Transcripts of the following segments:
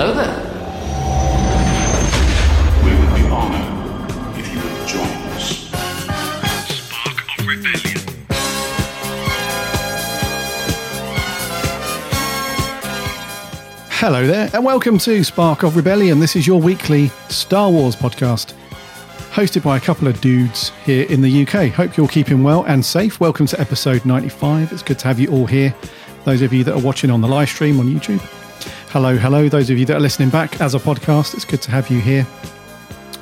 Hello there. We would be honored if you would join us. Spark of Rebellion. Hello there, and welcome to Spark of Rebellion. This is your weekly Star Wars podcast, hosted by a couple of dudes here in the UK. Hope you're keeping well and safe. Welcome to episode 95. It's good to have you all here. Those of you that are watching on the live stream on YouTube, hello, hello. Those of you that are listening back as a podcast, it's good to have you here.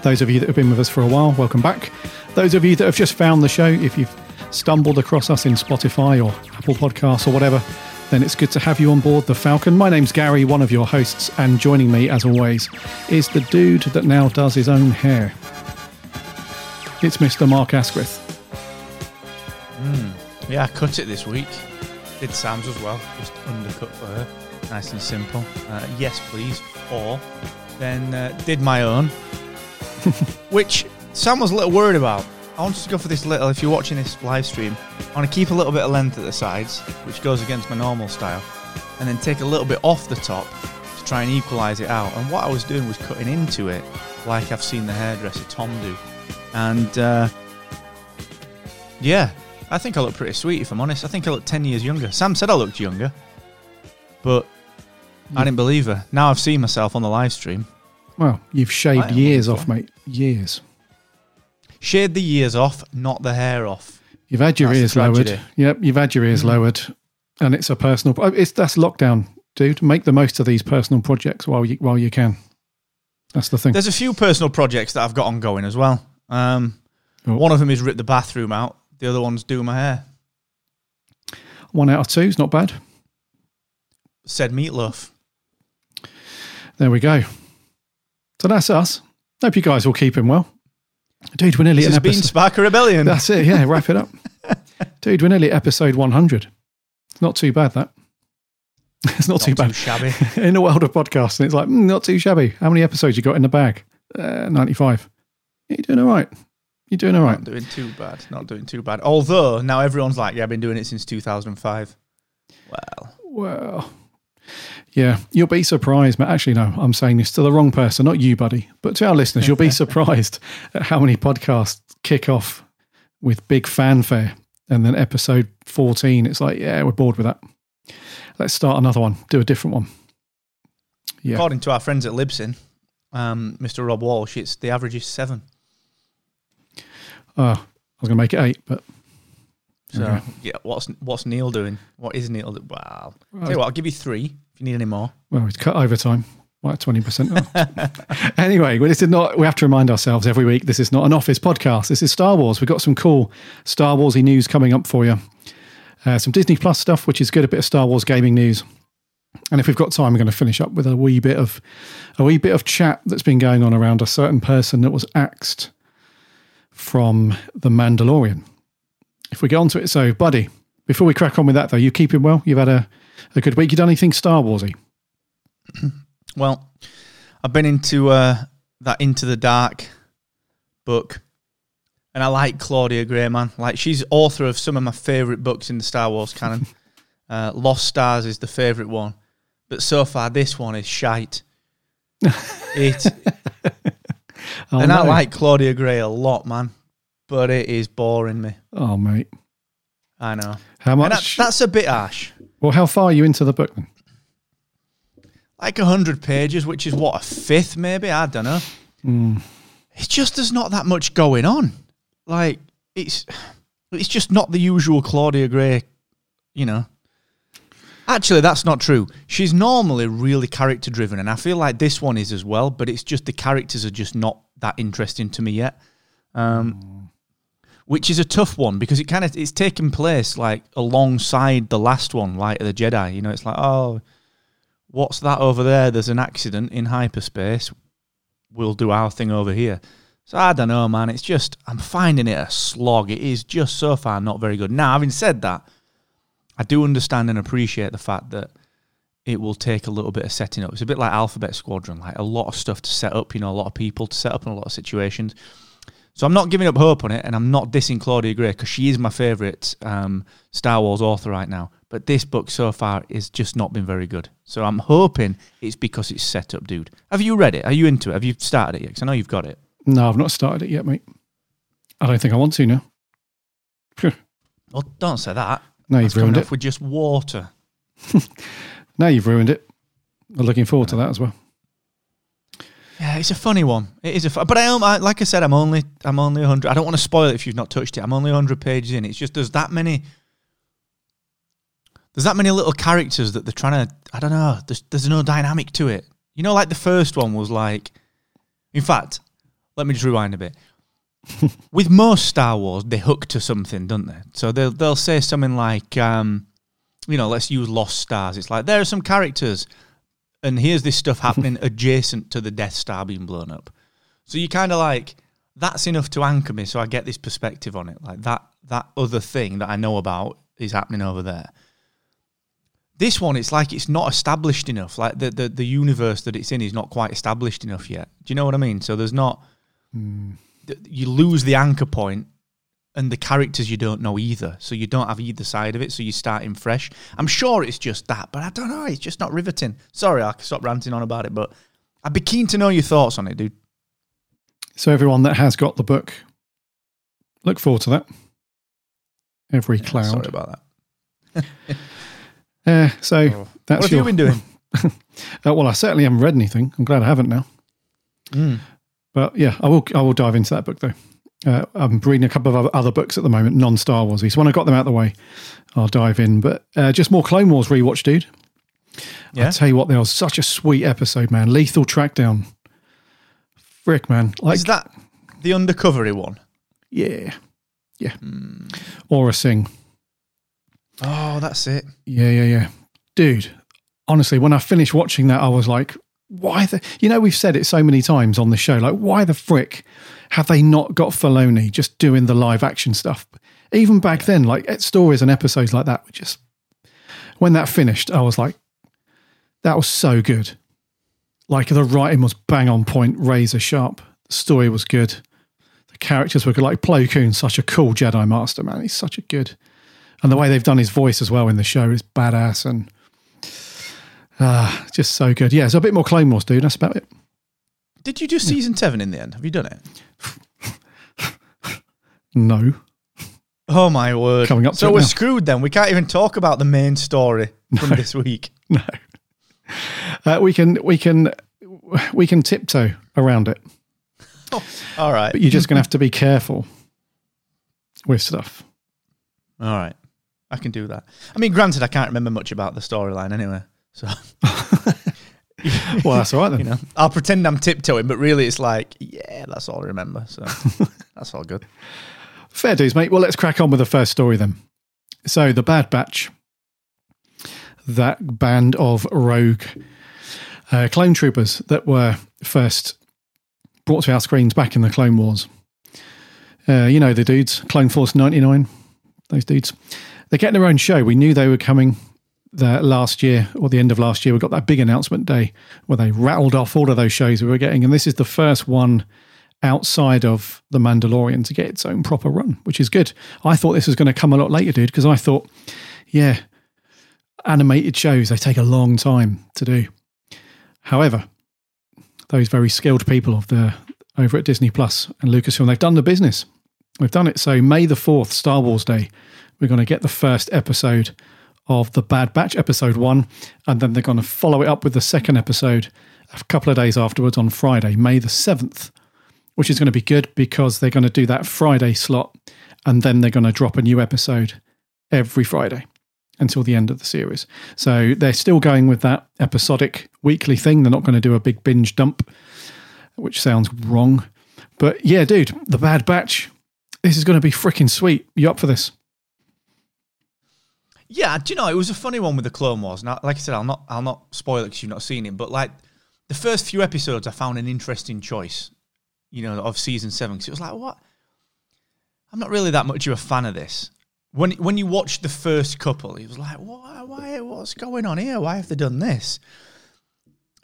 Those of you that have been with us for a while, welcome back. Those of you that have just found the show, if you've stumbled across us in Spotify or Apple Podcasts or whatever, then it's good to have you on board the Falcon. My name's Gary, one of your hosts, and joining me, as always, is the dude that now does his own hair. It's Mr. Mark Asquith. Yeah, I cut it this week. Did Sam's as well, just undercut for her. Nice and simple. Yes, please, or then did my own, which Sam was a little worried about. I wanted to go for this little, if you're watching this live stream, I want to keep a little bit of length at the sides, which goes against my normal style, and then take a little bit off the top to try and equalise it out. And what I was doing was cutting into it like I've seen the hairdresser Tom do. And, yeah, I think I look pretty sweet, if I'm honest. I think I look 10 years younger. Sam said I looked younger, but I didn't believe her. Now I've seen myself on the live stream. Well, you've shaved years off, mate. Years. Shaved the ears off, not the hair off. You've had your ears lowered. Yep, you've had your ears lowered, and it's a personal. That's lockdown, dude. Make the most of these personal projects while you can. That's the thing. There's a few personal projects that I've got ongoing as well. One of them is rip the bathroom out. The other one's do my hair. 1 out of 2 is not bad. Said meatloaf. There we go. So that's us. Hope you guys will keep him well. Dude, we're nearly at episode. This has been Spark of Rebellion. That's it, yeah, wrap it up. Dude, we're nearly at episode 100. It's not too bad, that. It's not too bad. Too shabby. In the world of podcasting, it's like, not too shabby. How many episodes you got in the bag? 95. You're doing all right. You're doing all right. Not doing too bad. Although, now everyone's like, yeah, I've been doing it since 2005. Well. Yeah, you'll be surprised, mate. Actually, no, I'm saying this to the wrong person, not you, buddy, but to our listeners, you'll be surprised at how many podcasts kick off with big fanfare. And then episode 14, it's like, yeah, we're bored with that. Let's start another one, do a different one. Yeah. According to our friends at Libsyn, Mr. Rob Walsh, it's the average is 7. I was going to make it 8, but... So, okay. Yeah, what's Neil doing? What is Neil doing? Wow. Well, tell you what, I'll give you 3 if you need any more. Well, we've cut overtime. Like 20%. Anyway, we have to remind ourselves every week, this is not an office podcast. This is Star Wars. We've got some cool Star Warsy news coming up for you. Some Disney Plus stuff, which is good. A bit of Star Wars gaming news. And if we've got time, we're going to finish up with a wee bit of chat that's been going on around a certain person that was axed from The Mandalorian. If we get onto it. So, buddy, before we crack on with that, though, you keeping well? You've had a good week? You done anything Star Warsy? Well, I've been into that Into the Dark book, and I like Claudia Gray, man. Like, she's author of some of my favourite books in the Star Wars canon. Lost Stars is the favourite one, but so far this one is shite. I like Claudia Gray a lot, man. But it is boring me. Oh, mate. I know. How much? That's a bit harsh. Well, how far are you into the book then? Like 100 pages, which is what, a fifth maybe? I don't know. It's just there's not that much going on. Like, it's just not the usual Claudia Gray, you know. Actually, that's not true. She's normally really character driven, and I feel like this one is as well, but it's just the characters are just not that interesting to me yet. which is a tough one because it kind of, it's taking place like alongside the last one, Light of the Jedi. You know, it's like, oh, what's that over there? There's an accident in hyperspace. We'll do our thing over here. So I don't know, man. It's just, I'm finding it a slog. It is just so far not very good. Now, having said that, I do understand and appreciate the fact that it will take a little bit of setting up. It's a bit like Alphabet Squadron, like a lot of stuff to set up, you know, a lot of people to set up and a lot of situations. So I'm not giving up hope on it, and I'm not dissing Claudia Gray because she is my favourite Star Wars author right now. But this book so far has just not been very good. So I'm hoping it's because it's set up, dude. Have you read it? Are you into it? Have you started it yet? Because I know you've got it. No, I've not started it yet, mate. I don't think I want to now. Well, don't say that. No, you've ruined it. With just water. Now you've ruined it. I'm looking forward to that as well. Yeah, it's a funny one. It is a, but I like I said, I'm only 100. I don't want to spoil it if you've not touched it. I'm only 100 pages in. It's just there's that many little characters that they're trying to. I don't know. There's no dynamic to it. You know, like the first one was like. In fact, let me just rewind a bit. With most Star Wars, they hook to something, don't they? So they'll say something like, you know, let's use Lost Stars. It's like, there are some characters, and here's this stuff happening adjacent to the Death Star being blown up. So you kind of like, that's enough to anchor me, so I get this perspective on it. Like, that other thing that I know about is happening over there. This one, it's like it's not established enough. Like, the universe that it's in is not quite established enough yet. Do you know what I mean? So there's not... You lose the anchor point and the characters you don't know either. So you don't have either side of it. So you're starting fresh. I'm sure it's just that, but I don't know. It's just not riveting. Sorry, I can stop ranting on about it, but I'd be keen to know your thoughts on it, dude. So everyone that has got the book, look forward to that. Every cloud. Sorry about that. That's what have you been doing? Well, I certainly haven't read anything. I'm glad I haven't now. But yeah, I will dive into that book though. I'm reading a couple of other books at the moment, non-Star Warsy. So when I got them out of the way, I'll dive in. But just more Clone Wars rewatch, dude. Yeah. I tell you what, there was such a sweet episode, man. Lethal Trackdown. Frick, man. Like, is that the undercovery one? Yeah. Yeah. Aura Sing. Oh, that's it. Yeah. Dude, honestly, when I finished watching that, I was like, why the, you know, we've said it so many times on the show, like, why the frick have they not got Filoni just doing the live action stuff? Even back then, like, stories and episodes like that were just, when that finished, I was like, that was so good. Like, the writing was bang on point, razor sharp. The story was good. The characters were good. Like, Plo Koon, such a cool Jedi Master, man. He's such a good, and the way they've done his voice as well in the show is badass and just so good. Yeah, so a bit more Clone Wars, dude. That's about it. Did you do season 7 in the end? Have you done it? No. Oh, my word. Coming up to so we're now. Screwed then. We can't even talk about the main story from this week. No. We can tiptoe around it. Oh, all right. But you're just going to have to be careful with stuff. All right. I can do that. I mean, granted, I can't remember much about the storyline anyway. So, well, that's all right then. You know, I'll pretend I'm tiptoeing, but really it's like, yeah, that's all I remember. So that's all good. Fair dues, mate. Well, let's crack on with the first story then. So the Bad Batch, that band of rogue clone troopers that were first brought to our screens back in the Clone Wars. You know the dudes, Clone Force 99, those dudes. They're getting their own show. We knew they were coming. Last year, or the end of last year, we got that big announcement day where they rattled off all of those shows we were getting, and this is the first one outside of The Mandalorian to get its own proper run, which is good. I thought this was going to come a lot later, dude, because I thought, yeah, animated shows, they take a long time to do. However, those very skilled people over at Disney Plus and Lucasfilm, they've done the business. They've done it. So May the 4th, Star Wars Day, we're going to get the first episode of The Bad Batch, episode 1, and then they're going to follow it up with the second episode a couple of days afterwards on Friday, May the 7th, which is going to be good because they're going to do that Friday slot and then they're going to drop a new episode every Friday until the end of the series. So they're still going with that episodic weekly thing. They're not going to do a big binge dump, which sounds wrong. But yeah, dude, The Bad Batch This is going to be freaking sweet. You up for this? Yeah, do you know, it was a funny one with the Clone Wars. Now, like I said, I'll not spoil it because you've not seen it, but like the first few episodes I found an interesting choice, you know, of season 7, because it was like, what? I'm not really that much of a fan of this. When you watch the first couple, it was like, why, what's going on here? Why have they done this?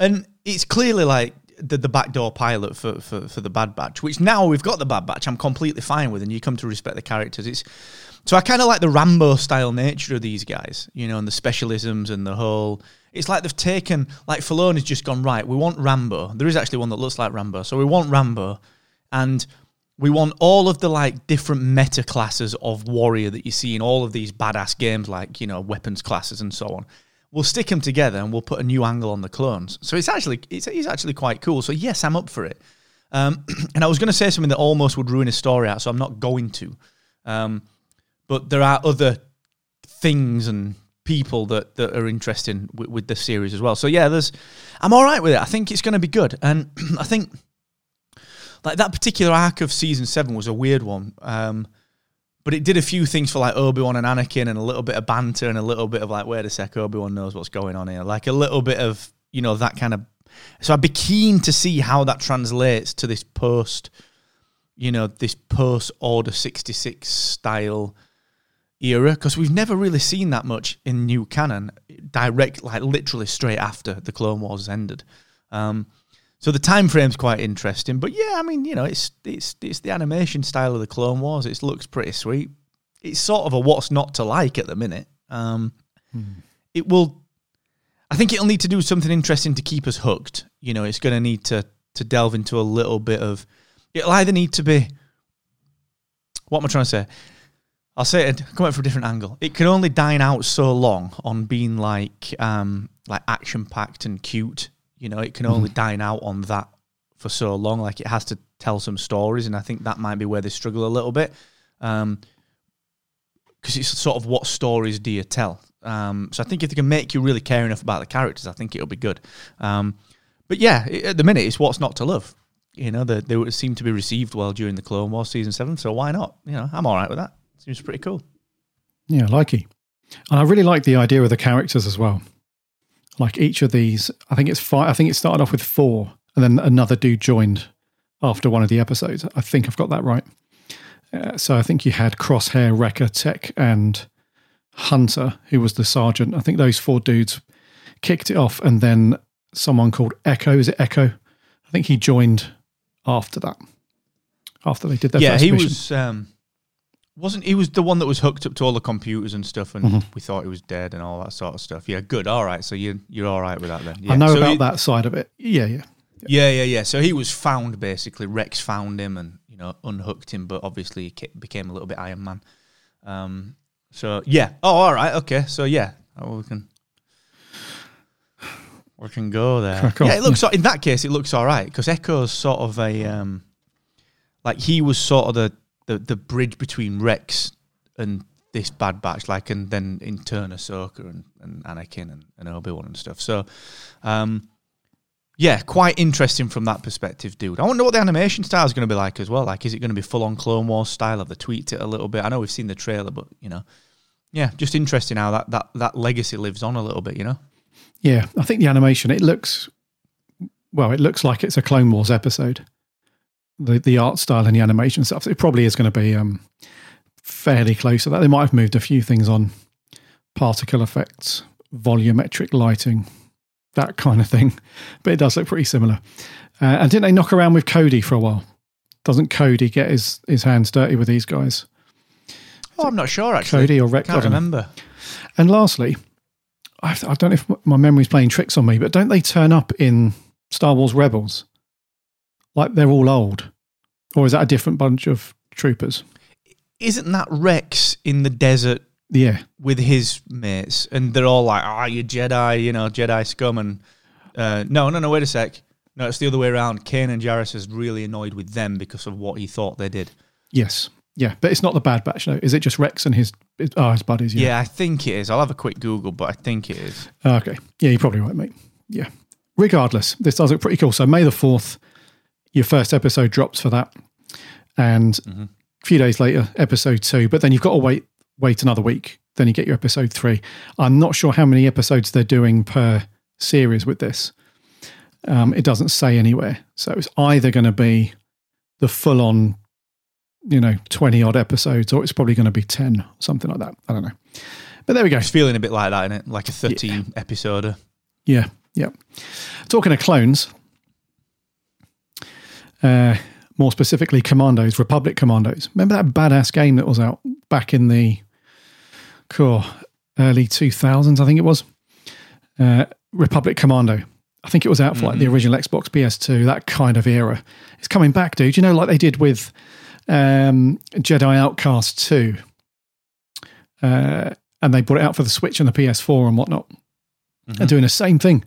And it's clearly like the backdoor pilot for the Bad Batch, which now we've got the Bad Batch, I'm completely fine with, and you come to respect the characters. So I kind of like the Rambo-style nature of these guys, you know, and the specialisms and the whole... It's like they've taken... Like, Filoni's just gone, right, we want Rambo. There is actually one that looks like Rambo. So we want Rambo, and... We want all of the, like, different meta classes of warrior that you see in all of these badass games, like, you know, weapons classes and so on. We'll stick them together and we'll put a new angle on the clones. So it's actually quite cool. So, yes, I'm up for it. And I was going to say something that almost would ruin a story out, so I'm not going to. But there are other things and people that are interesting with the series as well. So, yeah, I'm all right with it. I think it's going to be good. And I think... Like, that particular arc of season 7 was a weird one. But it did a few things for, like, Obi-Wan and Anakin, and a little bit of banter, and a little bit of, like, wait a sec, Obi-Wan knows what's going on here. Like, a little bit of, you know, that kind of... So I'd be keen to see how that translates to this post Order 66 style era, because we've never really seen that much in new canon, direct, like, literally straight after the Clone Wars ended. So the time frame's quite interesting, but yeah, I mean, you know, it's the animation style of the Clone Wars. It looks pretty sweet. It's sort of a what's not to like at the minute. It will, I think it'll need to do something interesting to keep us hooked. You know, it's going to need to delve into a little bit of. It'll either need to be. What am I trying to say? I'll say it. Come out from a different angle. It can only dine out so long on being like action packed and cute. You know, it can only dine out on that for so long. Like, it has to tell some stories, and I think that might be where they struggle a little bit, because it's sort of what stories do you tell? So I think if they can make you really care enough about the characters, I think it'll be good. But yeah, at the minute, it's what's not to love. You know, they seem to be received well during the Clone Wars season 7, so why not? You know, I'm all right with that. Seems pretty cool. Yeah, likey. And I really like the idea of the characters as well. Like, each of these, I think it's 5. I think it started off with 4, and then another dude joined after one of the episodes. I think I've got that right. So I think you had Crosshair, Wrecker, Tech, and Hunter, who was the sergeant. I think those 4 dudes kicked it off, and then someone called Echo. Is it Echo? I think he joined after that. After they did their first mission. He was the one that was hooked up to all the computers and stuff, and we thought he was dead and all that sort of stuff. Yeah, good. All right. So you're all right with that then. Yeah. I know about that side of it. Yeah. So he was found, basically. Rex found him and, you know, unhooked him, but obviously he became a little bit Iron Man. So yeah. Oh, all right. Okay. So yeah, we can go there. Yeah, it looks in that case it looks all right, because Echo's sort of a like, he was sort of the bridge between Rex and this Bad Batch, like, and then in turn Ahsoka and Anakin and Obi-Wan and stuff. So, yeah, quite interesting from that perspective, dude. I wonder what the animation style is going to be like as well. Like, is it going to be full-on Clone Wars style? Have they tweaked it a little bit? I know we've seen the trailer, but, you know, yeah, just interesting how that legacy lives on a little bit, you know? Yeah, I think the animation, it looks like it's a Clone Wars episode. The art style and the animation stuff, it probably is going to be fairly close to that. They might have moved a few things on, particle effects, volumetric lighting, that kind of thing. But it does look pretty similar. And didn't they knock around with Cody for a while? Doesn't Cody get his hands dirty with these guys? Oh, I'm not sure, actually. Cody or Rex? I can't remember. And lastly, I don't know if my memory's playing tricks on me, but don't they turn up in Star Wars Rebels? Like, they're all old? Or is that a different bunch of troopers? Isn't that Rex in the desert with his mates? And they're all like, you Jedi, you know, Jedi scum. And no, wait a sec. No, it's the other way around. Kanan and Jarrus is really annoyed with them because of what he thought they did. Yes. Yeah, but it's not the Bad Batch, no. Is it just Rex and his buddies? Yeah, I think it is. I'll have a quick Google, but I think it is. Okay. Yeah, you're probably right, mate. Yeah. Regardless, this does look pretty cool. So May the 4th, your first episode drops for that, and a few days later, episode 2, but then you've got to wait another week. Then you get your episode 3. I'm not sure how many episodes they're doing per series with this. It doesn't say anywhere. So it's either going to be the full-on, 20-odd episodes, or it's probably going to be 10, something like that. I don't know. But there we go. It's feeling a bit like that, isn't it? Like a 13-episoder. Yeah. Yeah. Talking of clones, more specifically Commandos, Republic Commandos. Remember that badass game that was out back in the early 2000s, I think it was? Republic Commando. I think it was out for like the original Xbox, PS2, that kind of era. It's coming back, dude. Like they did with Jedi Outcast 2. And they brought it out for the Switch and the PS4 and whatnot. Mm-hmm. They're doing the same thing.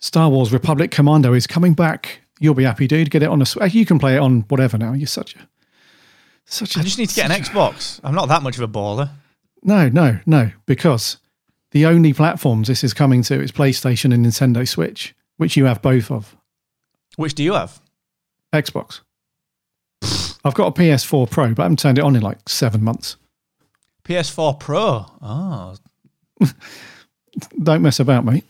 Star Wars Republic Commando is coming back. You'll be happy, dude. Get it on a Switch. You can play it on whatever now. You're I just need to get an Xbox. I'm not that much of a baller. No. Because the only platforms this is coming to is PlayStation and Nintendo Switch, which you have both of. Which do you have? Xbox. I've got a PS4 Pro, but I haven't turned it on in like 7 months. PS4 Pro? Oh. Don't mess about, mate.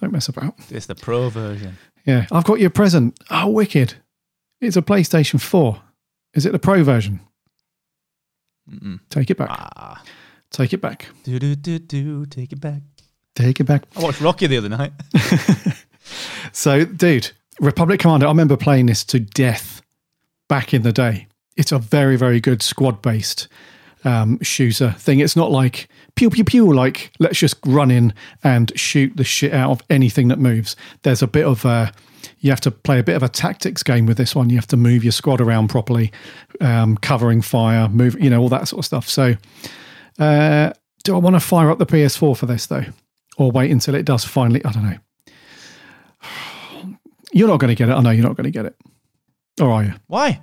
Don't mess about. It's the Pro version. Yeah. I've got your present. Oh, wicked. It's a PlayStation 4. Is it the Pro version? Mm-mm. Take it back. Ah. Take it back. Do, do, do, do. Take it back. Take it back. I watched Rocky the other night. So, dude, Republic Commando, I remember playing this to death back in the day. It's a very, very good squad-based shooter thing. It's not like pew, pew, pew, like let's just run in and shoot the shit out of anything that moves. There's a bit of you have to play a bit of a tactics game with this one. You have to move your squad around properly, covering fire, move, all that sort of stuff. So do I want to fire up the PS4 for this though? Or wait until it does finally? I don't know. You're not going to get it. I know you're not going to get it. Or are you? Why?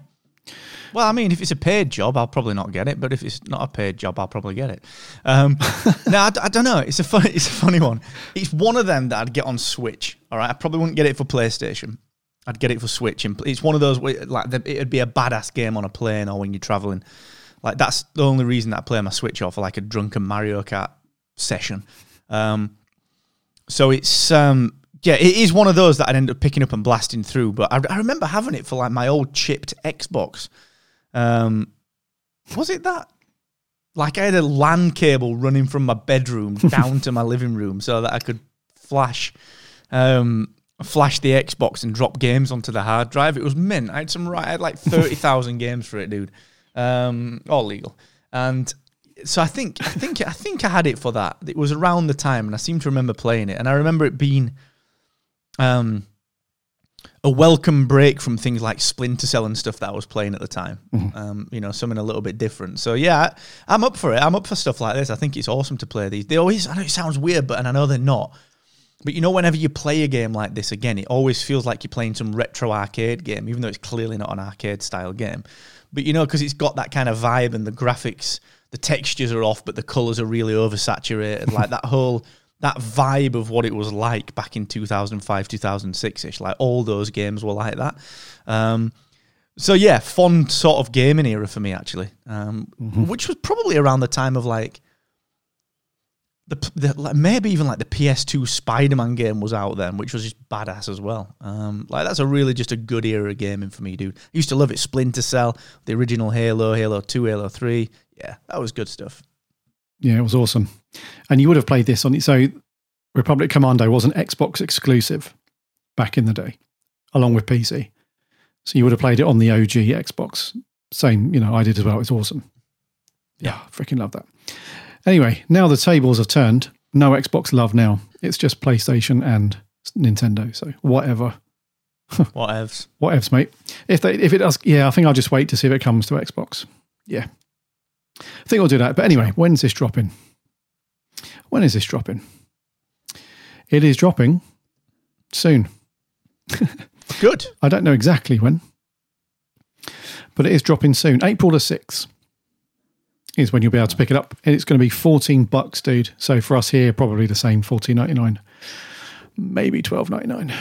Well, I mean, if it's a paid job, I'll probably not get it. But if it's not a paid job, I'll probably get it. No, I don't know. It's a funny one. It's one of them that I'd get on Switch. All right, I probably wouldn't get it for PlayStation. I'd get it for Switch. And it's one of those it'd be a badass game on a plane or when you're traveling. Like that's the only reason that I play my Switch off for like a drunken Mario Kart session. So it's it is one of those that I'd end up picking up and blasting through. But I remember having it for like my old chipped Xbox. Was it that? Like I had a LAN cable running from my bedroom down to my living room so that I could flash the Xbox and drop games onto the hard drive. It was mint. I had like 30,000 games for it, dude. All legal. And so I think I had it for that. It was around the time, and I seem to remember playing it. And I remember it being a welcome break from things like Splinter Cell and stuff that I was playing at the time. Mm-hmm. Something a little bit different. So yeah, I'm up for it. I'm up for stuff like this. I think it's awesome to play these. They always, I know it sounds weird, but and I know they're not. But whenever you play a game like this again, it always feels like you're playing some retro arcade game, even though it's clearly not an arcade style game. But because it's got that kind of vibe and the graphics, the textures are off, but the colours are really oversaturated. Like that vibe of what it was like back in 2005, 2006-ish. Like all those games were like that. So yeah, fun sort of gaming era for me actually, which was probably around the time of like, maybe even like the PS2 Spider-Man game was out then, which was just badass as well. That's just a good era of gaming for me, dude. I used to love it. Splinter Cell, the original Halo, Halo 2, Halo 3. Yeah, that was good stuff. Yeah, it was awesome. And you would have played this on it. So Republic Commando was an Xbox exclusive back in the day, along with PC. So you would have played it on the OG Xbox. Same, I did as well. It's awesome. Yeah, freaking love that. Anyway, now the tables have turned. No Xbox love now. It's just PlayStation and Nintendo. So whatever. Whatevs. Whatevs, mate. If it does, yeah, I think I'll just wait to see if it comes to Xbox. Yeah. I think I'll do that. But anyway, when's this dropping? When is this dropping? It is dropping soon. Good. I don't know exactly when, but it is dropping soon. April the 6th. Is when you'll be able to pick it up. And it's going to be $14, dude. So for us here, probably the same, $14.99. Maybe $12.99.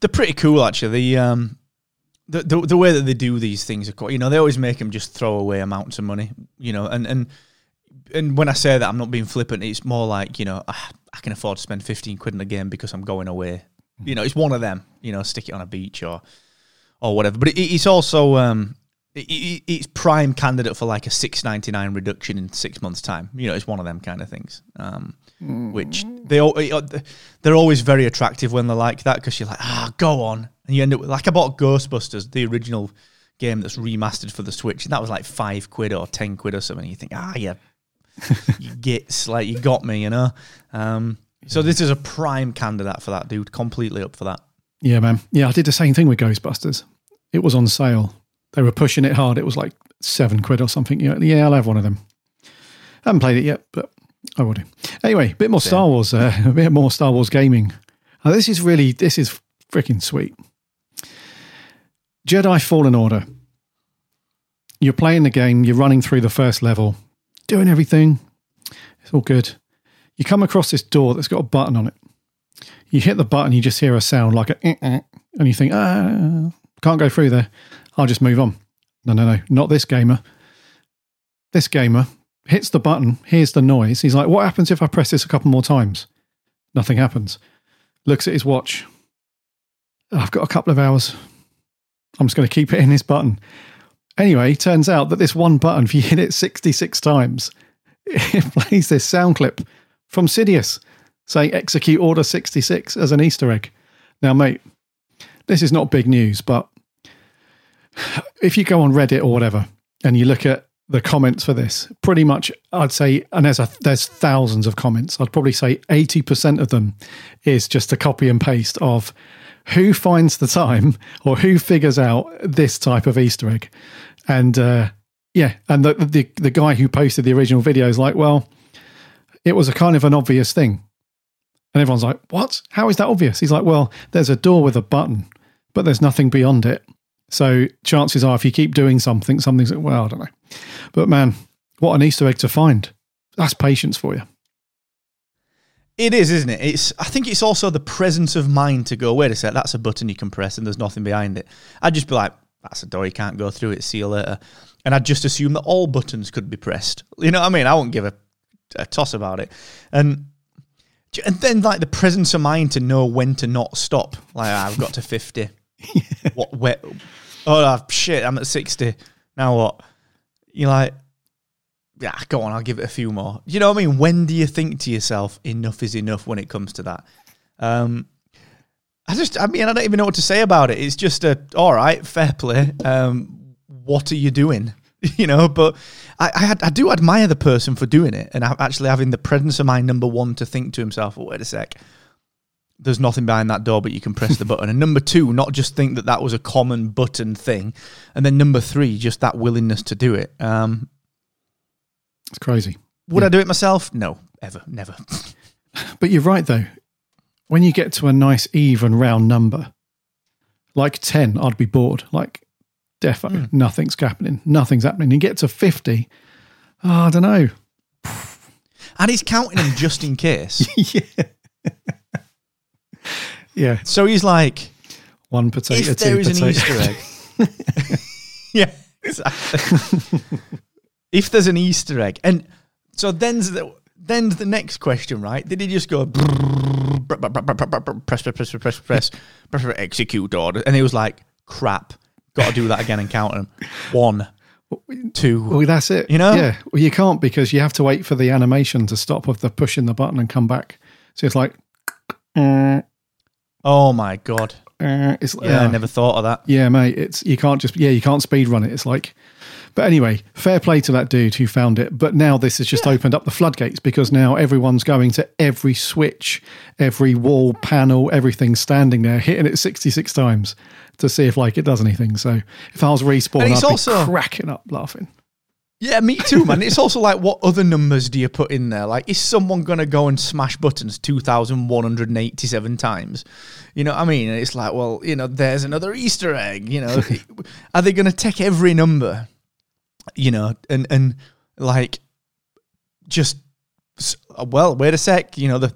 They're pretty cool, actually. the way that they do these things, you know, they always make them just throw away amounts of money, you know, and when I say that, I'm not being flippant. It's more like, you know, I can afford to spend 15 quid in a game because I'm going away. You know, it's one of them, you know, stick it on a beach or whatever. But it's also, it's prime candidate for like a $6.99 reduction in 6 months' time. You know, it's one of them kind of things, which they're always very attractive when they're like that, because you're like, go on. And you end up with, like, I bought Ghostbusters, the original game that's remastered for the Switch, and that was like 5 quid or 10 quid or something. And you think, yeah, you gits, like, you got me, you know? So this is a prime candidate for that, dude. Completely up for that. Yeah, man. Yeah, I did the same thing with Ghostbusters. It was on sale. They were pushing it hard. It was like 7 quid or something. You know, yeah, I'll have one of them. I haven't played it yet, but I will do. Anyway, a bit more Star Wars gaming. Now, this is freaking sweet. Jedi Fallen Order. You're playing the game. You're running through the first level, doing everything. It's all good. You come across this door that's got a button on it. You hit the button, you just hear a sound like a... and you think, can't go through there. I'll just move on. No, not this gamer. This gamer hits the button, hears the noise. He's like, what happens if I press this a couple more times? Nothing happens. Looks at his watch. I've got a couple of hours. I'm just going to keep hitting this button. Anyway, turns out that this one button, if you hit it 66 times, it plays this sound clip from Sidious saying execute Order 66 as an Easter egg. Now, mate, this is not big news, but if you go on Reddit or whatever and you look at the comments for this, pretty much I'd say, and there's thousands of comments, I'd probably say 80% of them is just a copy and paste of who finds the time or who figures out this type of Easter egg. And and the guy who posted the original video is like, well, it was a kind of an obvious thing. And everyone's like, what? How is that obvious? He's like, well, there's a door with a button, but there's nothing beyond it. So chances are if you keep doing something, something's like, well, I don't know. But man, what an Easter egg to find. That's patience for you. It is, isn't it? I think it's also the presence of mind to go, wait a sec, that's a button you can press and there's nothing behind it. I'd just be like, that's a door, you can't go through it, see you later. And I'd just assume that all buttons could be pressed. You know what I mean? I wouldn't give a toss about it. And then like the presence of mind to know when to not stop. Like, I've got to 50. I'm at 60. Now what? You're like, yeah, go on, I'll give it a few more. You know what I mean? When do you think to yourself, enough is enough when it comes to that? I don't even know what to say about it. It's just all right, fair play. What are you doing? You know, but I do admire the person for doing it and actually having the presence of mind, number one, to think to himself, wait a sec, there's nothing behind that door, but you can press the button. And number two, not just think that was a common button thing. And then number three, just that willingness to do it. It's crazy. Would I do it myself? No, ever, never. But you're right, though. When you get to a nice, even, round number, like 10, I'd be bored. Like, defo, Nothing's happening. You get to 50, I don't know. And he's counting them just in case. Yeah. So he's like, one potato, if there is an Easter egg. Yeah, exactly. If there's an Easter egg. And so then's the next question, right? Did he just go, press, execute order? And he was like, crap, got to do that again and count them. 1, 2. Well, that's it. You know? Yeah. Well, you can't, because you have to wait for the animation to stop of the pushing the button and come back. So it's like, oh my God. It's like, I never thought of that. Yeah, mate. You can't speed run it. It's like, but anyway, fair play to that dude who found it. But now this has just opened up the floodgates, because now everyone's going to every switch, every wall, panel, everything, standing there, hitting it 66 times to see if like it does anything. So if I was Respawn, I'd be cracking up laughing. Yeah, me too, man. It's also like, what other numbers do you put in there? Like, is someone going to go and smash buttons 2,187 times? You know what I mean? And it's like, well, you know, there's another Easter egg, you know. Are they going to take every number, you know, and like, just, well, wait a sec, you know,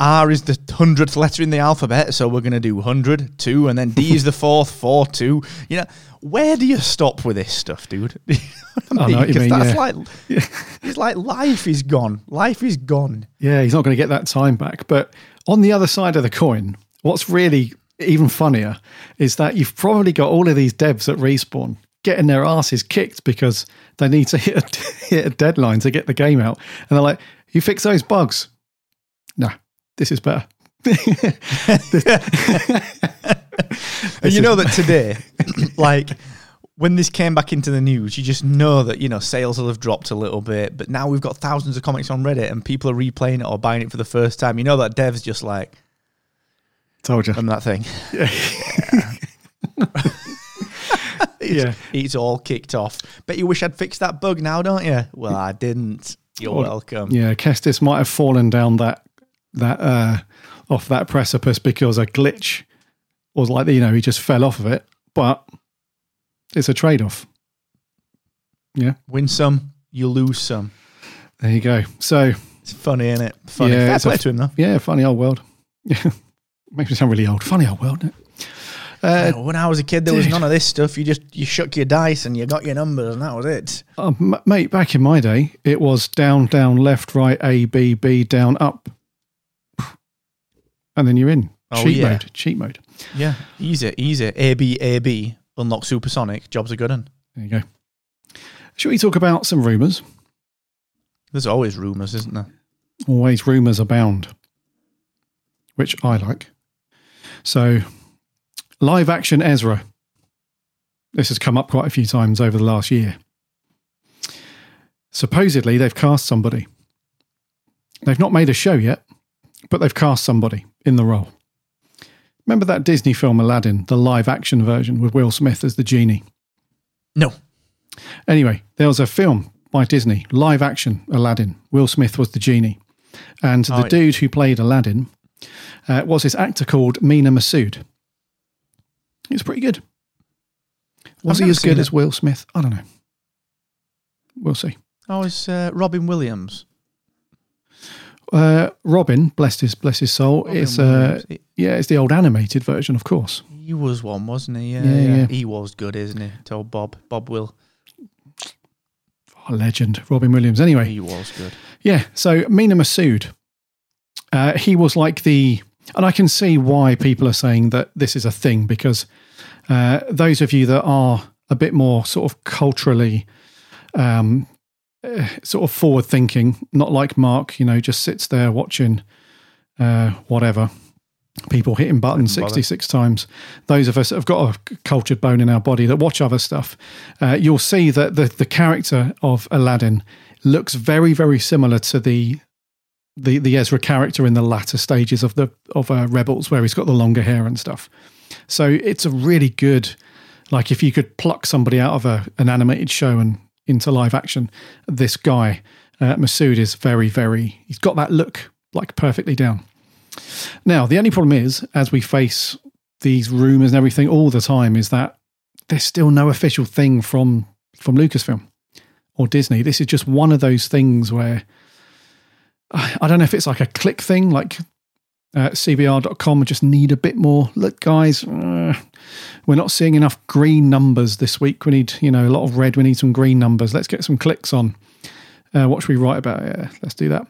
R is the 100th letter in the alphabet, so we're going to do 100, 2, and then D is the 4th, 4, 2. You know, where do you stop with this stuff, dude? I mean, it's like life is gone. Life is gone. Yeah, he's not going to get that time back. But on the other side of the coin, what's really even funnier is that you've probably got all of these devs at Respawn getting their asses kicked because they need to hit a deadline to get the game out. And they're like, you fix those bugs. No. This is better. And you know that today, like when this came back into the news, you just know that, you know, sales will have dropped a little bit, but now we've got thousands of comics on Reddit and people are replaying it or buying it for the first time. You know that dev's just like, told you. Remember that thing? Yeah. It's all kicked off. Bet you wish I'd fixed that bug now, don't you? Well, I didn't. You're welcome. Yeah, Kestis might have fallen down that off that precipice because a glitch was like, you know, he just fell off of it, but it's a trade-off. Yeah, win some, you lose some. There you go. So it's funny, isn't it? Funny. Yeah, fair play to him though. Yeah, funny old world. Yeah, makes me sound really old. Funny old world, isn't it? When I was a kid, there was none of this stuff. You shook your dice and you got your numbers, and that was it. Mate, back in my day, it was down, down, left, right, A, B, B, down, up. And then you're in cheat mode. Yeah, easy. A B. Unlock supersonic. Jobs are good. In. There you go. Should we talk about some rumours? There's always rumours, isn't there? Always rumours abound, which I like. So, live action Ezra. This has come up quite a few times over the last year. Supposedly, they've cast somebody. They've not made a show yet, but they've cast somebody in the role. Remember that Disney film Aladdin, the live action version with Will Smith as the genie? No. Anyway, there was a film by Disney, live action Aladdin. Will Smith was the genie. And the dude who played Aladdin was this actor called Mina Massoud. He was pretty good. Was he as good as Will Smith? I don't know. We'll see. Oh, it's Robin Williams. Robin, bless his soul. It's the old animated version, of course. He was one, wasn't he? Yeah. He was good, isn't he? Told Bob Will. Oh, legend, Robin Williams. Anyway, he was good. Yeah. So Mina Massoud, he was like the, and I can see why people are saying that this is a thing because those of you that are a bit more sort of culturally. Sort of forward thinking, not like Mark, you know, just sits there watching whatever, people hitting buttons 66 times. Those of us that have got a cultured bone in our body that watch other stuff, you'll see that the character of Aladdin looks very, very similar to the Ezra character in the latter stages of the Rebels, where he's got the longer hair and stuff. So it's a really good, like if you could pluck somebody out of an animated show and into live action, this guy, Massoud, is very, very... He's got that look, like, perfectly down. Now, the only problem is, as we face these rumours and everything all the time, is that there's still no official thing from Lucasfilm or Disney. This is just one of those things where... I don't know if it's like a click thing, like CBR.com just need a bit more. Look, guys... we're not seeing enough green numbers this week. We need, you know, a lot of red. We need some green numbers. Let's get some clicks on. What should we write about? Yeah, let's do that.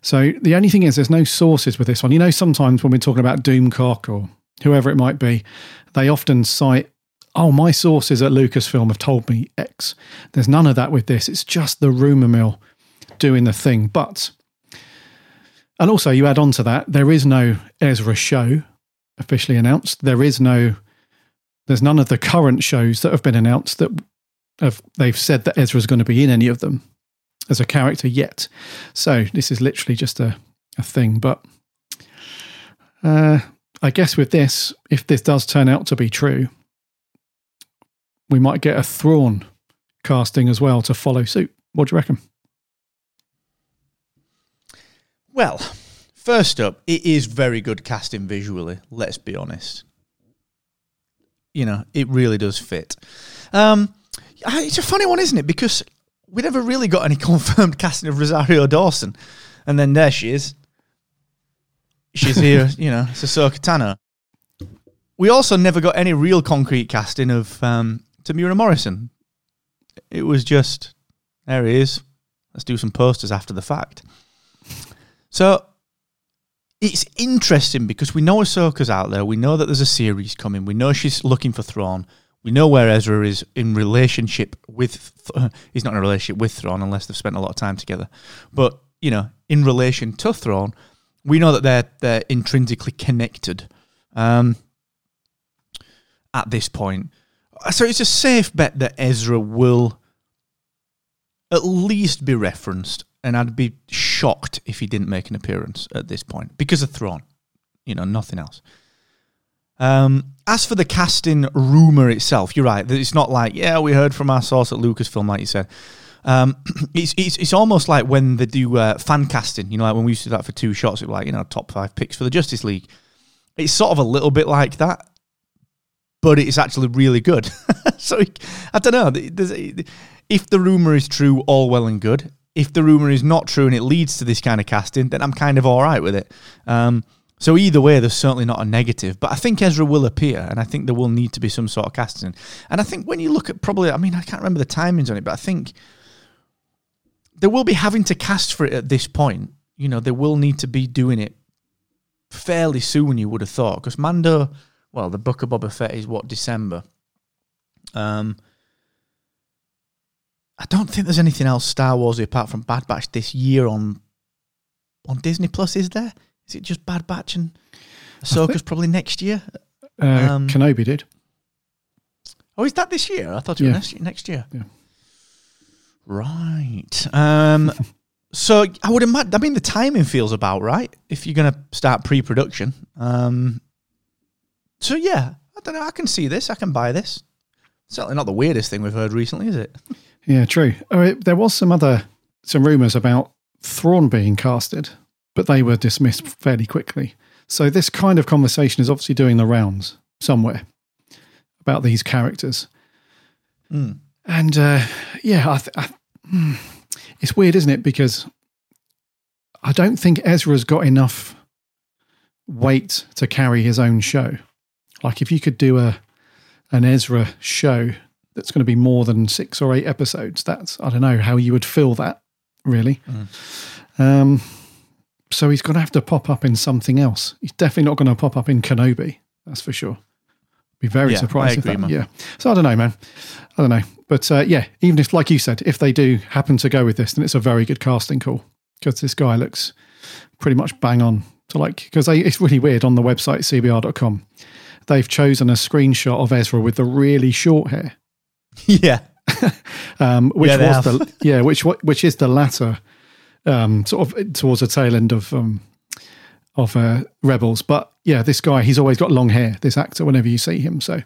So the only thing is there's no sources with this one. You know, sometimes when we're talking about Doomcock or whoever it might be, they often cite, oh, my sources at Lucasfilm have told me X. There's none of that with this. It's just the rumour mill doing the thing. But, and also you add on to that, there is no Ezra show officially announced. There's none of the current shows that have been announced that they've said that Ezra's going to be in any of them as a character yet. So this is literally just a thing. But I guess with this, if this does turn out to be true, we might get a Thrawn casting as well to follow suit. What do you reckon? Well, first up, it is very good casting visually, let's be honest. You know, it really does fit. It's a funny one, isn't it? Because we never really got any confirmed casting of Rosario Dawson. And then there she is. she's here, you know, it's Ahsoka Tano. We also never got any real concrete casting of Tamura Morrison. It was just, there he is. Let's do some posters after the fact. So it's interesting because we know Ahsoka's out there. We know that there's a series coming. We know she's looking for Thrawn. We know where Ezra is in relationship with... He's not in a relationship with Thrawn unless they've spent a lot of time together. But, you know, in relation to Thrawn, we know that they're intrinsically connected at this point. So it's a safe bet that Ezra will at least be referenced, and I'd be shocked if he didn't make an appearance at this point because of Thrawn. You know, nothing else. As for the casting rumor itself, you're right. It's not like, yeah, we heard from our source at Lucasfilm, like you said. It's almost like when they do fan casting. You know, like when we used to do that for Two Shots, it was like, you know, top 5 picks for the Justice League. It's sort of a little bit like that, but it's actually really good. So, I don't know. If the rumor is true, all well and good. If the rumor is not true and it leads to this kind of casting, then I'm kind of all right with it. So either way, there's certainly not a negative. But I think Ezra will appear, and I think there will need to be some sort of casting. And I think when you look at probably, I mean, I can't remember the timings on it, but I think they will be having to cast for it at this point. You know, they will need to be doing it fairly soon, you would have thought. Because Mando, well, the Book of Boba Fett is, what, December? I don't think there's anything else Star Wars-y apart from Bad Batch this year on Disney Plus, is there? Is it just Bad Batch and Ahsoka's probably next year? Kenobi did. Oh, is that this year? I thought it was next year. Yeah. Right. So I would imagine, I mean, the timing feels about right if you're going to start pre-production. So yeah, I don't know. I can see this. I can buy this. Certainly not the weirdest thing we've heard recently, is it? Yeah, true. There was some rumours about Thrawn being casted, but they were dismissed fairly quickly. So this kind of conversation is obviously doing the rounds somewhere about these characters. Mm. And it's weird, isn't it? Because I don't think Ezra's got enough weight to carry his own show. Like if you could do an Ezra show that's going to be more than 6 or 8 episodes, that's, I don't know how you would fill that really. Mm. So he's going to have to pop up in something else. He's definitely not going to pop up in Kenobi. That's for sure. Be very surprised if that. Man. Yeah. So I don't know, man. I don't know. But even if, like you said, if they do happen to go with this, then it's a very good casting call because this guy looks pretty much bang on to like, because it's really weird on the website, CBR.com. They've chosen a screenshot of Ezra with the really short hair. Yeah. Which is the latter. Sort of towards the tail end of Rebels. But yeah, this guy, he's always got long hair, this actor, whenever you see him. So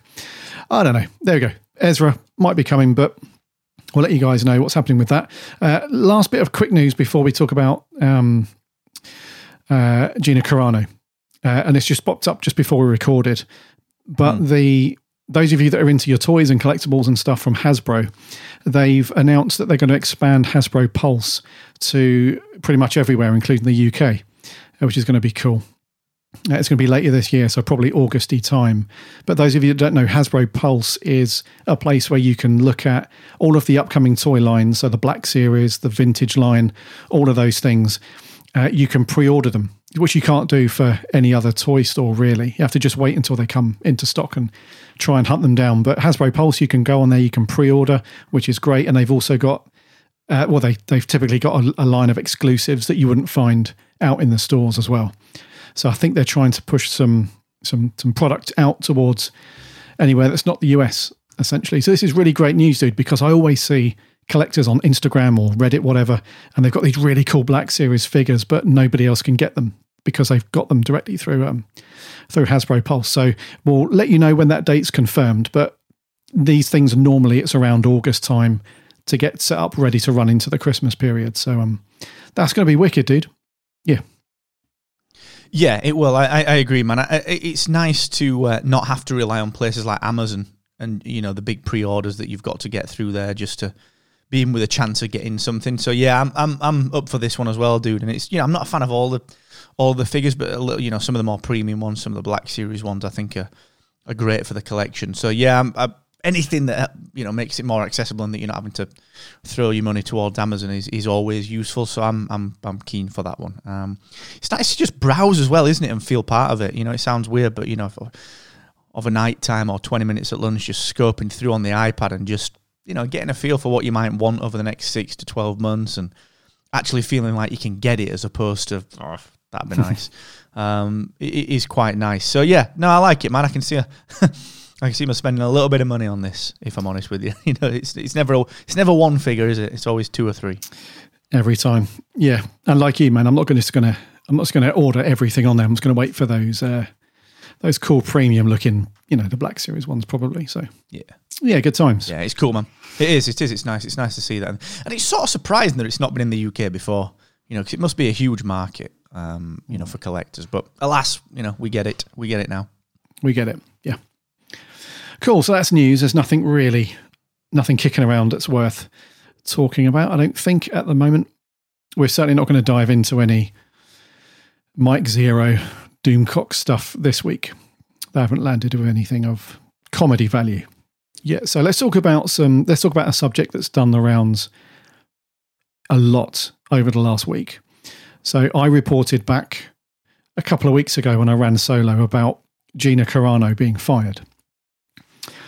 I don't know. There we go. Ezra might be coming, but we'll let you guys know what's happening with that. Last bit of quick news before we talk about Gina Carano. And it's just popped up just before we recorded. But those of you that are into your toys and collectibles and stuff from Hasbro, they've announced that they're going to expand Hasbro Pulse to pretty much everywhere, including the UK, which is going to be cool. It's going to be later this year, so probably Augusty time. But those of you that don't know, Hasbro Pulse is a place where you can look at all of the upcoming toy lines, so the Black Series, the Vintage line, all of those things. You can pre-order them, which you can't do for any other toy store, really. You have to just wait until they come into stock and try and hunt them down. But Hasbro Pulse, you can go on there, you can pre-order, which is great. And they've also got, they've typically got a line of exclusives that you wouldn't find out in the stores as well. So I think they're trying to push some product out towards anywhere that's not the US, essentially. So this is really great news, dude, because I always see collectors on Instagram or Reddit, whatever, and they've got these really cool Black Series figures, but nobody else can get them because they've got them directly through Hasbro Pulse. So we'll let you know when that date's confirmed, but these things normally it's around August time to get set up ready to run into the Christmas period. So that's going to be wicked, dude. Yeah. Yeah, it will. I agree, man. It's nice to not have to rely on places like Amazon and, you know, the big pre-orders that you've got to get through there just to being with a chance of getting something. So yeah, I'm up for this one as well, dude. And it's, you know, I'm not a fan of all the figures, but a little, you know, some of the more premium ones, some of the Black Series ones, I think are great for the collection. So yeah, anything that, you know, makes it more accessible and that you're not having to throw your money towards Amazon is always useful. So I'm keen for that one. It's nice to just browse as well, isn't it, and feel part of it. You know, it sounds weird, but you know, of a night time or 20 minutes at lunch, just scoping through on the iPad and just, you know, getting a feel for what you might want over the next 6 to 12 months, and actually feeling like you can get it as opposed to, oh, that'd be nice. It is quite nice. So yeah, no, I like it, man. I can see I can see me spending a little bit of money on this, if I'm honest with you. You know, it's never one figure, is it? It's always two or three. Every time, yeah. And like you, man, I'm not just gonna order everything on there. I'm just gonna wait for those cool premium looking, you know, the Black Series ones probably. So yeah, good times. Yeah, it's cool, man. It is. It's nice. It's nice to see that, and it's sort of surprising that it's not been in the UK before. You know, because it must be a huge market, you know, for collectors. But alas, you know, we get it now. We get it. Yeah. Cool. So that's news. There's nothing kicking around that's worth talking about, I don't think, at the moment. We're certainly not going to dive into any Mike Zero, Doomcock stuff this week. They haven't landed with anything of comedy value yet. So let's talk about a subject that's done the rounds a lot over the last week. So I reported back a couple of weeks ago when I ran solo about Gina Carano being fired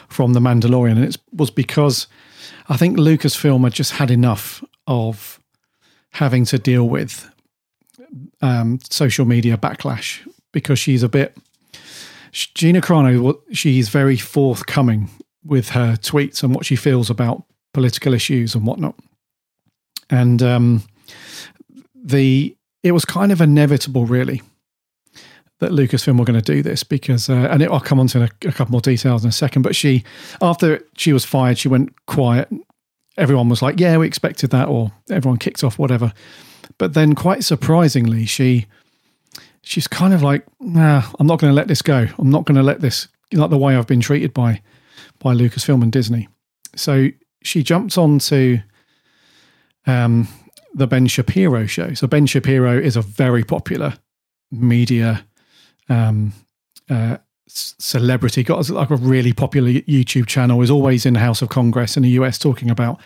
from The Mandalorian, and it was because I think Lucasfilm had just had enough of having to deal with social media backlash, because Gina Carano, she's very forthcoming with her tweets and what she feels about political issues and whatnot. And it was kind of inevitable, really, that Lucasfilm were going to do this, because I'll come on to a couple more details in a second, but after she was fired, she went quiet. Everyone was like, yeah, we expected that, or everyone kicked off, whatever. But then quite surprisingly, she's kind of like, nah, I'm not going to let this go. I'm not going to let this, like the way I've been treated by Lucasfilm and Disney. So she jumped on to the Ben Shapiro show. So Ben Shapiro is a very popular media celebrity, got like a really popular YouTube channel, is always in the House of Congress in the US talking about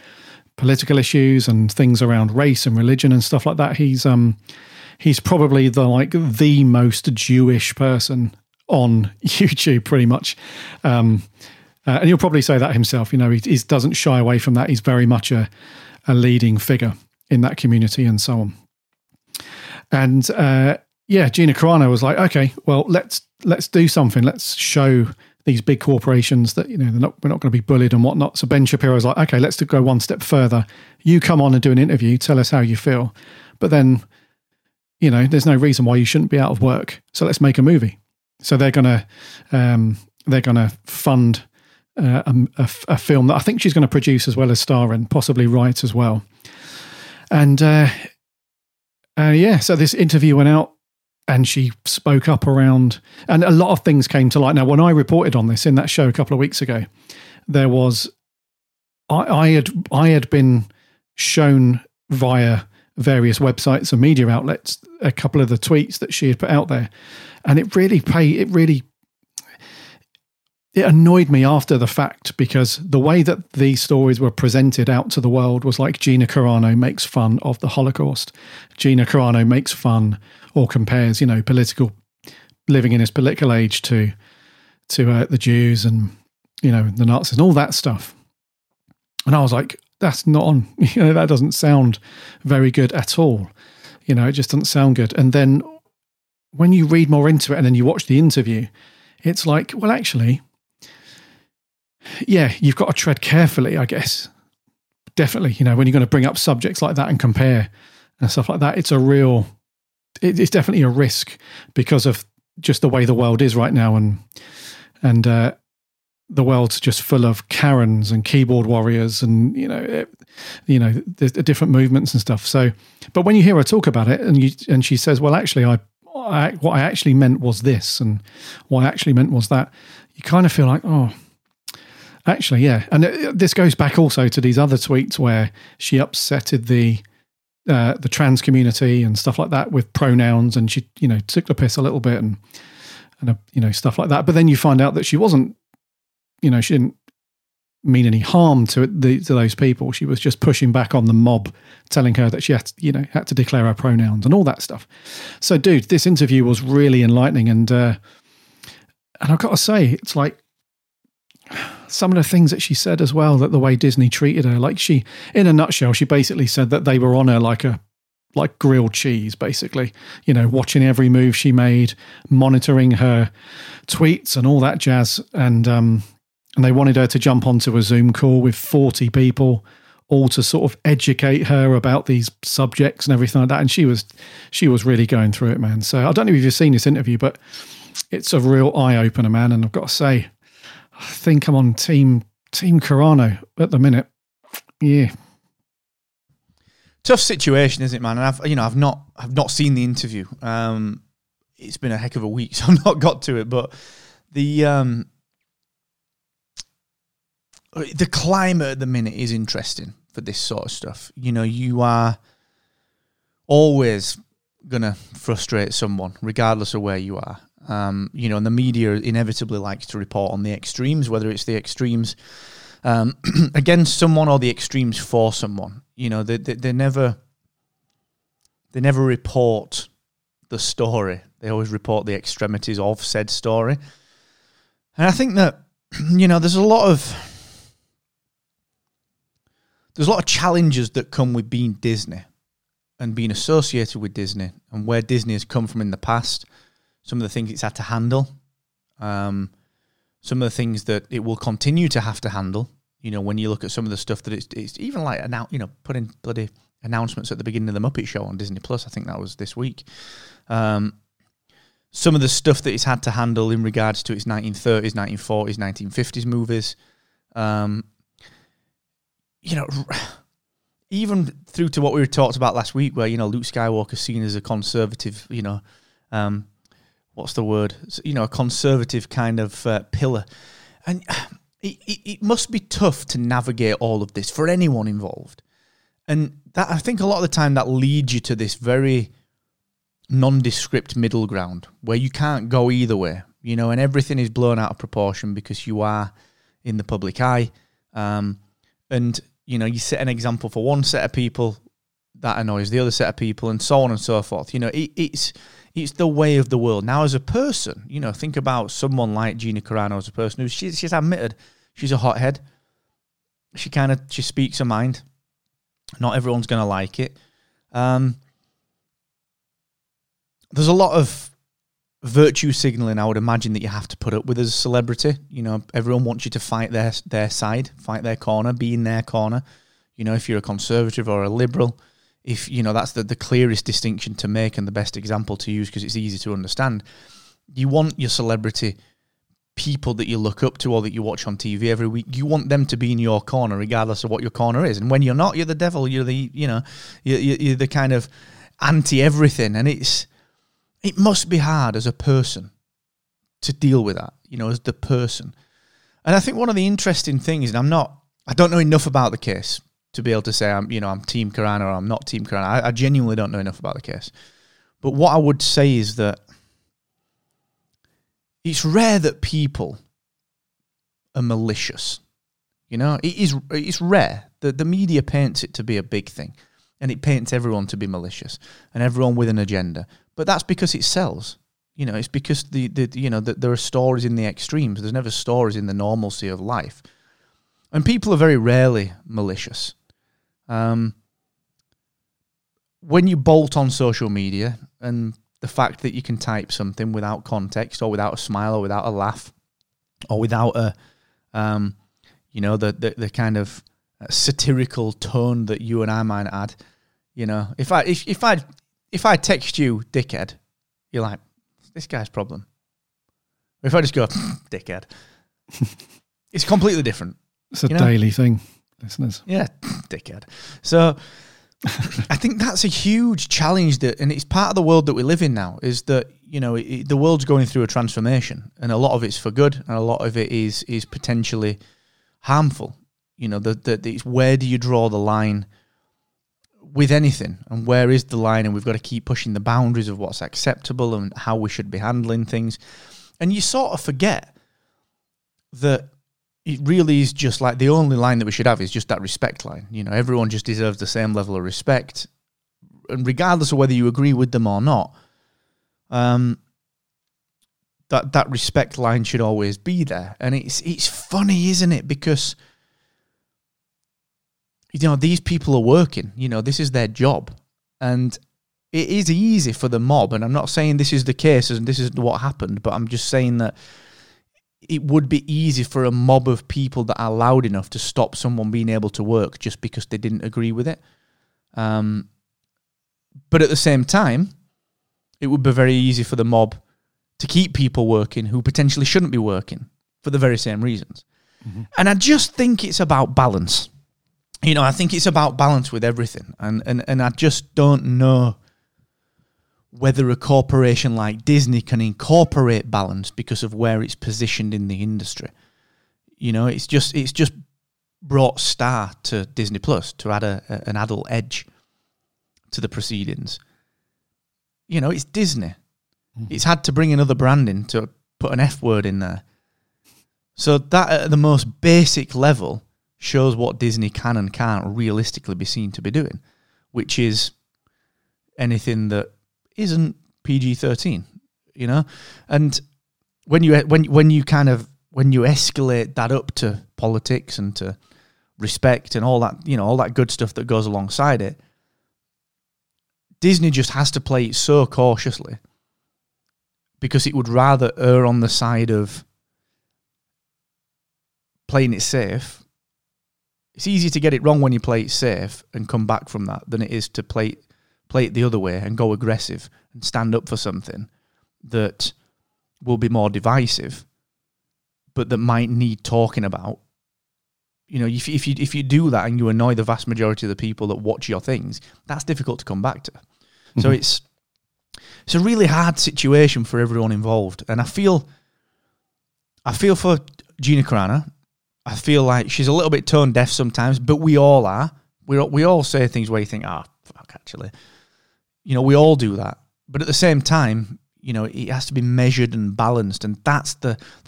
political issues and things around race and religion and stuff like that. He's probably the most Jewish person on YouTube, pretty much. And he'll probably say that himself. You know, he doesn't shy away from that. He's very much a leading figure in that community and so on. And Gina Carano was like, okay, well, let's do something. Let's show these big corporations that, you know, we're not going to be bullied and whatnot. So Ben Shapiro's like, okay, let's go one step further. You come on and do an interview, tell us how you feel. But then, you know, there's no reason why you shouldn't be out of work. So let's make a movie. So they're going to fund a film that I think she's going to produce as well as star in, possibly write as well. And so this interview went out. And she spoke up around, and a lot of things came to light. Now, when I reported on this in that show a couple of weeks ago, there was, I had been shown via various websites and media outlets a couple of the tweets that she had put out there, and it annoyed me after the fact, because the way that these stories were presented out to the world was like, Gina Carano makes fun of the Holocaust. Gina Carano makes fun, or compares, you know, living in his political age to the Jews and, you know, the Nazis and all that stuff. And I was like, that's not on. You know, that doesn't sound very good at all. You know, it just doesn't sound good. And then when you read more into it and then you watch the interview, it's like, well, actually, yeah, you've got to tread carefully, I guess. Definitely, you know, when you're going to bring up subjects like that and compare and stuff like that, it's definitely a risk because of just the way the world is right now, and the world's just full of Karens and keyboard warriors, and there's different movements and stuff. So, but when you hear her talk about it, and she says, well, actually, I what I actually meant was this, and what I actually meant was that, you kind of feel like, oh, Actually, yeah. And this goes back also to these other tweets where she upsetted the trans community and stuff like that with pronouns, and she, you know, took the piss a little bit and you know, stuff like that. But then you find out that she wasn't, you know, she didn't mean any harm to those people. She was just pushing back on the mob, telling her that she had to, you know, had to declare her pronouns and all that stuff. So, dude, this interview was really enlightening, and I've got to say, it's like some of the things that she said as well, that the way Disney treated her, like she, in a nutshell, she basically said that they were on her like grilled cheese, basically, you know, watching every move she made, monitoring her tweets and all that jazz. And they wanted her to jump onto a Zoom call with 40 people, all to sort of educate her about these subjects and everything like that. And she was really going through it, man. So I don't know if you've seen this interview, but it's a real eye opener, man. And I've got to say, I think I'm on Team Carano at the minute. Yeah, tough situation, isn't it, man? And I've not seen the interview. It's been a heck of a week, so I've not got to it. But the climate at the minute is interesting for this sort of stuff. You know, you are always gonna frustrate someone, regardless of where you are. You know, and the media inevitably likes to report on the extremes, whether it's the extremes against someone or the extremes for someone. You know, they never report the story. They always report the extremities of said story. And I think that, you know, there's a lot of challenges that come with being Disney and being associated with Disney and where Disney has come from in the past. Some of the things it's had to handle, some of the things that it will continue to have to handle. You know, when you look at some of the stuff that it's even like, you know, putting bloody announcements at the beginning of the Muppet Show on Disney Plus. I think that was this week. Some of the stuff that it's had to handle in regards to its 1930s, 1940s, 1950s movies. You know, even through to what we were talked about last week, where, you know, Luke Skywalker's seen as a conservative, you know, what's the word? You know, a conservative kind of pillar. And it must be tough to navigate all of this for anyone involved. And that, I think a lot of the time that leads you to this very nondescript middle ground where you can't go either way, you know, and everything is blown out of proportion because you are in the public eye. And, you know, you set an example for one set of people that annoys the other set of people and so on and so forth. You know, it's the way of the world. Now, as a person, you know, think about someone like Gina Carano as a person who she's admitted she's a hothead. She speaks her mind. Not everyone's going to like it. There's a lot of virtue signaling, I would imagine, that you have to put up with as a celebrity. You know, everyone wants you to fight their side, fight their corner, be in their corner. You know, if you're a conservative or a liberal, if, you know, that's the clearest distinction to make and the best example to use because it's easy to understand. You want your celebrity, people that you look up to or that you watch on TV every week, you want them to be in your corner regardless of what your corner is. And when you're not, you're the devil. You're the, you know, you're the kind of anti-everything. And it must be hard as a person to deal with that, you know, as the person. And I think one of the interesting things, and I don't know enough about the case to be able to say I'm Team Carano or I'm not Team Carano. I genuinely don't know enough about the case. But what I would say is that it's rare that people are malicious. You know, it's rare. The media paints it to be a big thing, and it paints everyone to be malicious and everyone with an agenda. But that's because it sells. You know, it's because there are stories in the extremes. There's never stories in the normalcy of life. And people are very rarely malicious. When you bolt on social media and the fact that you can type something without context or without a smile or without a laugh or without a, you know, the kind of satirical tone that you and I might add, you know, if I text you dickhead, you're like, this guy's problem. If I just go, dickhead, it's completely different. It's a daily thing, listeners. Yeah, dickhead. So I think that's a huge challenge and it's part of the world that we live in now, is that, you know, the world's going through a transformation, and a lot of it's for good and a lot of it is potentially harmful. You know, it's where do you draw the line with anything, and where is the line? And we've got to keep pushing the boundaries of what's acceptable and how we should be handling things. And you sort of forget that it really is just like the only line that we should have is just that respect line. You know, everyone just deserves the same level of respect, and regardless of whether you agree with them or not, that respect line should always be there. And it's funny, isn't it? Because, you know, these people are working. You know, this is their job, and it is easy for the mob. And I'm not saying this is the case and this is what happened, but I'm just saying that it would be easy for a mob of people that are loud enough to stop someone being able to work just because they didn't agree with it. But at the same time, it would be very easy for the mob to keep people working who potentially shouldn't be working for the very same reasons. Mm-hmm. And I just think it's about balance. You know, I think it's about balance with everything. And I just don't know whether a corporation like Disney can incorporate balance because of where it's positioned in the industry. You know, it's just brought Star to Disney Plus to add an adult edge to the proceedings. You know, it's Disney. Mm-hmm. It's had to bring another brand in to put an F word in there. So that at the most basic level shows what Disney can and can't realistically be seen to be doing, which is anything that isn't PG-13, you know? And when you escalate that up to politics and to respect and all that, you know, all that good stuff that goes alongside it, Disney just has to play it so cautiously because it would rather err on the side of playing it safe. It's easier to get it wrong when you play it safe and come back from that than it is to play it the other way and go aggressive and stand up for something that will be more divisive, but that might need talking about. You know, if you do that and you annoy the vast majority of the people that watch your things, that's difficult to come back to. Mm-hmm. So it's a really hard situation for everyone involved, and I feel for Gina Carano. I feel like she's a little bit tone deaf sometimes, but we all are. We all say things where you think, fuck, actually. You know, we all do that. But at the same time, you know, it has to be measured and balanced. And that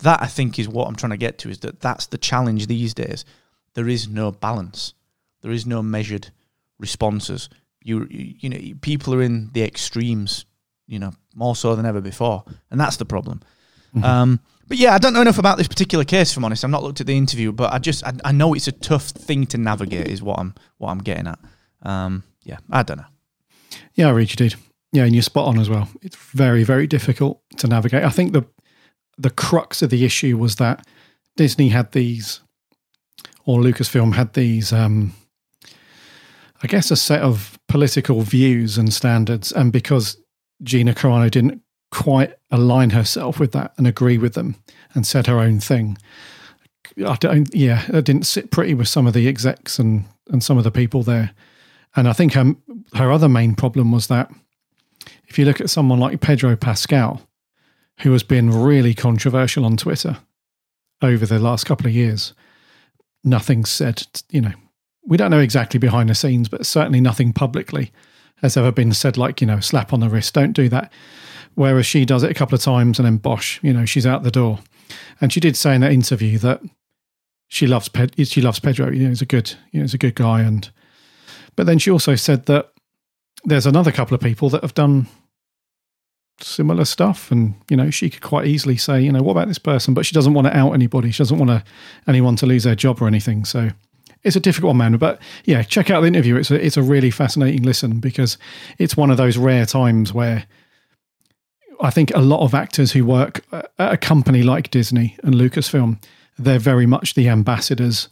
I think is what I'm trying to get to, is that's the challenge these days. There is no balance. There is no measured responses. You know, people are in the extremes, you know, more so than ever before. And that's the problem. Mm-hmm. But yeah, I don't know enough about this particular case, if I'm honest. I've not looked at the interview, but I know it's a tough thing to navigate is what I'm getting at. Yeah, I don't know. Yeah, I really did. Yeah, and you're spot on as well. It's very, very difficult to navigate. I think the crux of the issue was that Disney had these, or Lucasfilm had these, I guess a set of political views and standards. And because Gina Carano didn't quite align herself with that and agree with them and said her own thing, I didn't sit pretty with some of the execs and some of the people there. And I think her other main problem was that if you look at someone like Pedro Pascal, who has been really controversial on Twitter over the last couple of years, nothing's said, you know, we don't know exactly behind the scenes, but certainly nothing publicly has ever been said like, you know, slap on the wrist, don't do that. Whereas she does it a couple of times and then bosh, you know, she's out the door. And she did say in that interview that she loves Pedro, you know, he's a good guy. And but then she also said that there's another couple of people that have done similar stuff, and you know, she could quite easily say, you know, what about this person? But she doesn't want to out anybody. She doesn't want anyone to lose their job or anything. So it's a difficult one, man. But yeah, check out the interview. It's a really fascinating listen, because it's one of those rare times where I think a lot of actors who work at a company like Disney and Lucasfilm, they're very much the ambassadors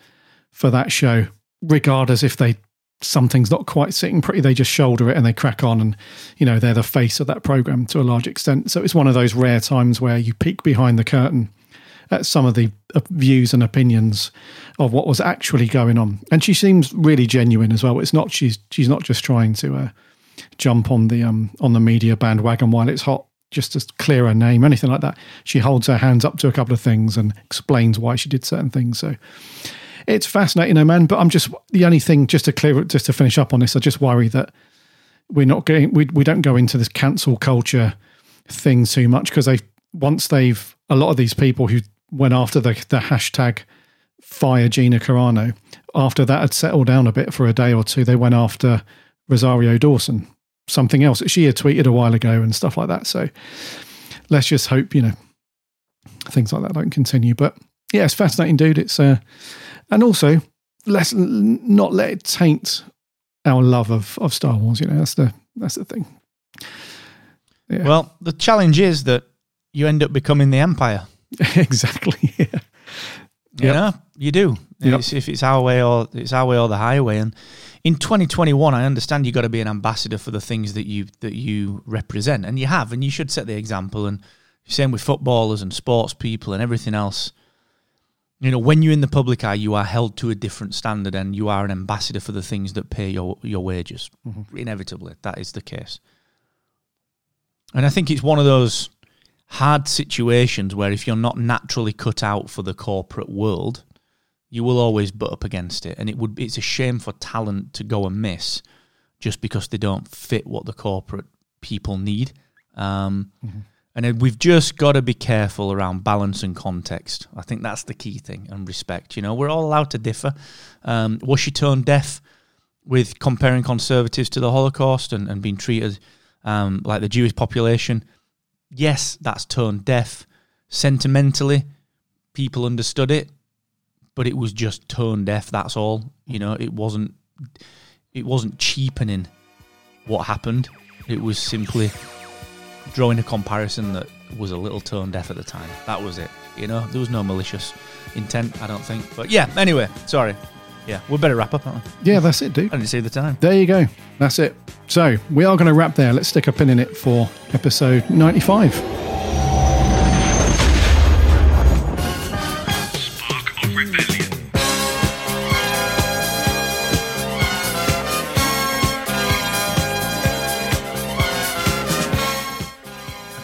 for that show, regardless if something's not quite sitting pretty, they just shoulder it and they crack on, and you know, they're the face of that program to a large extent. So it's one of those rare times where you peek behind the curtain at some of the views and opinions of what was actually going on. And she seems really genuine as well. It's not she's not just trying to jump on the media bandwagon while it's hot just to clear her name, anything like that. She holds her hands up to a couple of things and explains why she did certain things. So it's fascinating, man. But I'm just, the only thing, just to finish up on this, I just worry that we're not going, we don't go into this cancel culture thing too much, because once they've a lot of these people who went after the hashtag fire Gina Carano, after that had settled down a bit for a day or two, they went after Rosario Dawson, something else that she had tweeted a while ago and stuff like that. So let's just hope, things like that don't continue. But yeah, it's fascinating, dude. It's and also let's not let it taint our love of Star Wars. That's the thing. Yeah. Well, the challenge is that you end up becoming the Empire. Exactly. Yeah. You do. Yep. If it's our way or the highway. And in 2021, I understand you got to be an ambassador for the things that you represent, and you have, and you should set the example. And same with footballers and sports people and everything else. When you're in the public eye, you are held to a different standard, and you are an ambassador for the things that pay your wages. Mm-hmm. Inevitably, that is the case. And I think it's one of those hard situations where if you're not naturally cut out for the corporate world, you will always butt up against it. And it's a shame for talent to go and miss just because they don't fit what the corporate people need. Mm-hmm. And we've just got to be careful around balance and context. I think that's the key thing, and respect. We're all allowed to differ. Was she tone deaf with comparing conservatives to the Holocaust and being treated like the Jewish population? Yes, that's tone deaf. Sentimentally, people understood it, but it was just tone deaf. That's all. It wasn't cheapening what happened. It was simply drawing a comparison that was a little tone deaf at the time. That was it. There was no malicious intent, I don't think. But yeah, anyway, sorry. Yeah, we better wrap up, aren't we? Yeah, that's it, dude. I didn't see the time. There you go. That's it. So we are going to wrap there. Let's stick a pin in it for episode 95. Spark of Rebellion.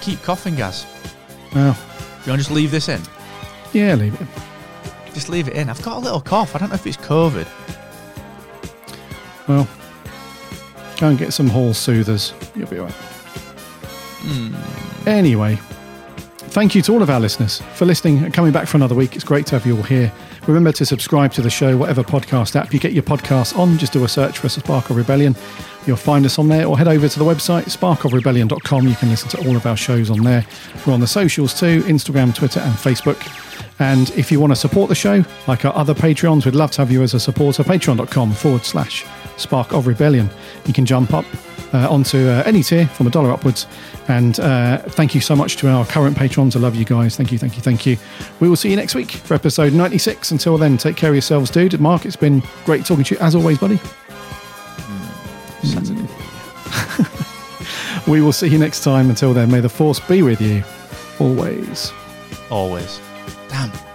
Keep coughing, Gaz. Oh. Do you want to just leave this in? Yeah, leave it in. Just leave it in. I've got a little cough. I don't know if it's COVID. Well, go and get some Hall Soothers. You'll be all right. Anyway, thank you to all of our listeners for listening and coming back for another week. It's great to have you all here. Remember to subscribe to the show, whatever podcast app you get your podcasts on. Just do a search for Spark of Rebellion. You'll find us on there, or head over to the website, sparkofrebellion.com. You can listen to all of our shows on there. We're on the socials too, Instagram, Twitter and Facebook. And if you want to support the show, like our other Patreons, we'd love to have you as a supporter, patreon.com/Spark of Rebellion. You can jump up onto any tier from $1 upwards. And thank you so much to our current patrons. I love you guys. Thank you, thank you, thank you. We will see you next week for episode 96. Until then, take care of yourselves, dude. Mark, it's been great talking to you as always, buddy. We will see you next time. Until then, may the force be with you always. Damn.